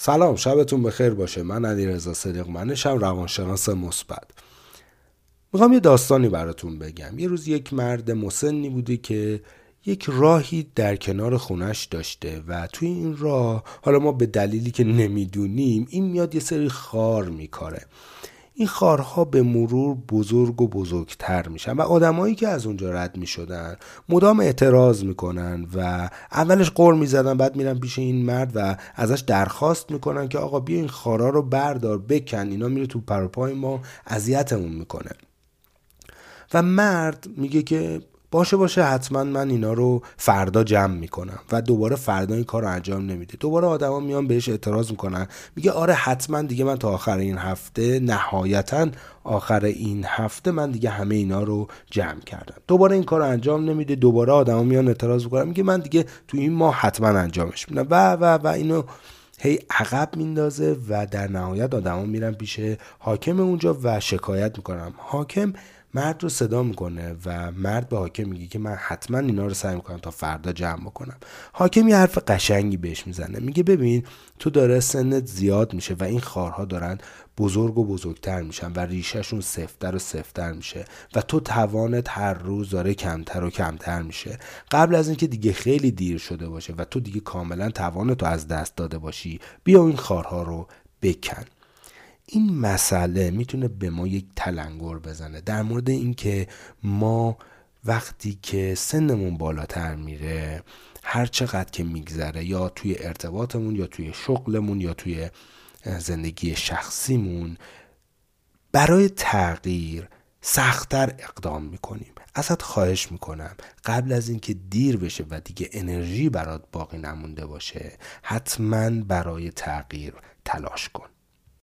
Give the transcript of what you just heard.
سلام، شبتون بخیر باشه. من علیرضا صدیق، منشم روانشناس مثبت. میخوام یه داستانی براتون بگم. یه روز یک مرد مسنی بوده که یک راهی در کنار خونش داشته و توی این راه، حالا ما به دلیلی که نمیدونیم، این میاد یه سری خار میکاره. این خارها به مرور بزرگ و بزرگتر میشن و آدمایی که از اونجا رد میشدن مدام اعتراض میکنن و اولش قر میزدن، بعد میرن پیش این مرد و ازش درخواست میکنن که آقا بیا این خارا رو بردار، بکن، اینا میره تو پروپای ما، اذیتمون میکنه. و مرد میگه که باشه حتما من اینا رو فردا جمع میکنم و دوباره فردا این کار رو انجام نمیده. دوباره آدما میان بهش اعتراض میکنن، میگه آره حتما دیگه من تا آخر این هفته، نهایتا آخر این هفته من دیگه همه اینا رو جمع کردم. دوباره این کار رو انجام نمیده، دوباره آدما میان اعتراض میکنن، میگه من دیگه تو این ماه حتما انجامش میدم و اینو هی عقب میندازه و در نهایت آدما میرن پیش حاکم اونجا و شکایت میکنن. حاکم مرد رو صدا میکنه و مرد به حاکم میگه که من حتما اینا رو سعی میکنم تا فردا جمع بکنم. حاکم یه حرف قشنگی بهش میزنه، میگه ببین تو داره سنت زیاد میشه و این خارها دارن بزرگ و بزرگتر میشن و ریشهشون سفتر و سفتر میشه و تو توانت هر روز داره کمتر و کمتر میشه، قبل از اینکه دیگه خیلی دیر شده باشه و تو دیگه کاملا توانت رو از دست داده باشی، بیا این خارها رو بکن. این مسئله میتونه به ما یک تلنگر بزنه در مورد اینکه ما وقتی که سنمون بالاتر میره، هر چقدر که میگذره، یا توی ارتباطمون یا توی شغلمون یا توی زندگی شخصیمون، برای تغییر سخت‌تر اقدام میکنیم. ازت خواهش میکنم قبل از اینکه دیر بشه و دیگه انرژی برات باقی نمونده باشه، حتما برای تغییر تلاش کن.